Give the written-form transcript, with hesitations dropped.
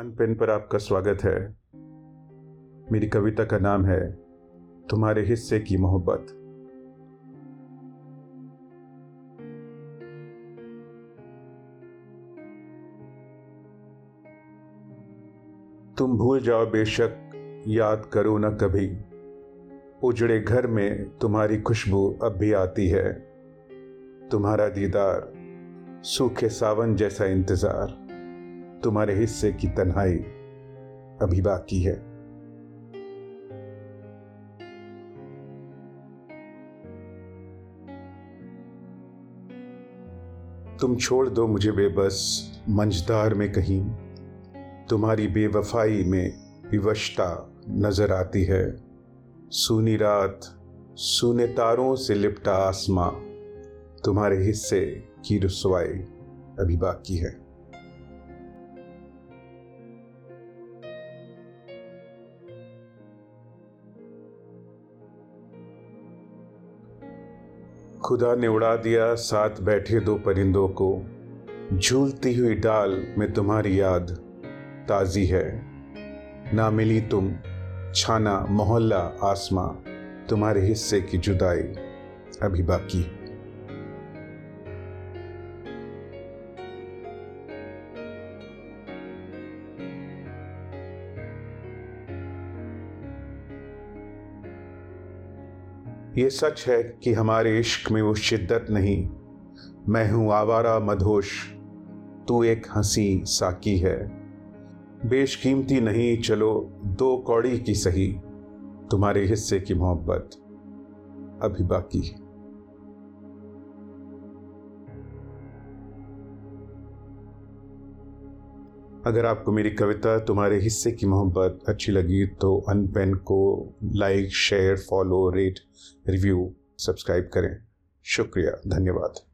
अनपेन पर आपका स्वागत है। मेरी कविता का नाम है तुम्हारे हिस्से की मोहब्बत। तुम भूल जाओ बेशक, याद करो न कभी, उजड़े घर में तुम्हारी खुशबू अब भी आती है। तुम्हारा दीदार सूखे सावन जैसा इंतजार, तुम्हारे हिस्से की तन्हाई अभी बाकी है। तुम छोड़ दो मुझे बेबस मंझधार में कहीं, तुम्हारी बेवफाई में विवशता नजर आती है। सूनी रात, सूने तारों से लिपटा आसमां, तुम्हारे हिस्से की रुसवाई अभी बाकी है। खुदा ने उड़ा दिया साथ बैठे दो परिंदों को, झूलती हुई डाल में तुम्हारी याद ताजी है। ना मिली तुम, छाना मोहल्ला आसमां, तुम्हारे हिस्से की जुदाई अभी बाकी है। ये सच है कि हमारे इश्क में वो शिद्दत नहीं। मैं हूँ आवारा मदहोश, तू एक हंसी साकी है। बेशकीमती नहीं, चलो दो कौड़ी की सही, तुम्हारे हिस्से की मोहब्बत अभी बाकी है। अगर आपको मेरी कविता तुम्हारे हिस्से की मोहब्बत अच्छी लगी तो अनपेन को like, share, follow, rate, review, subscribe करें। शुक्रिया, धन्यवाद।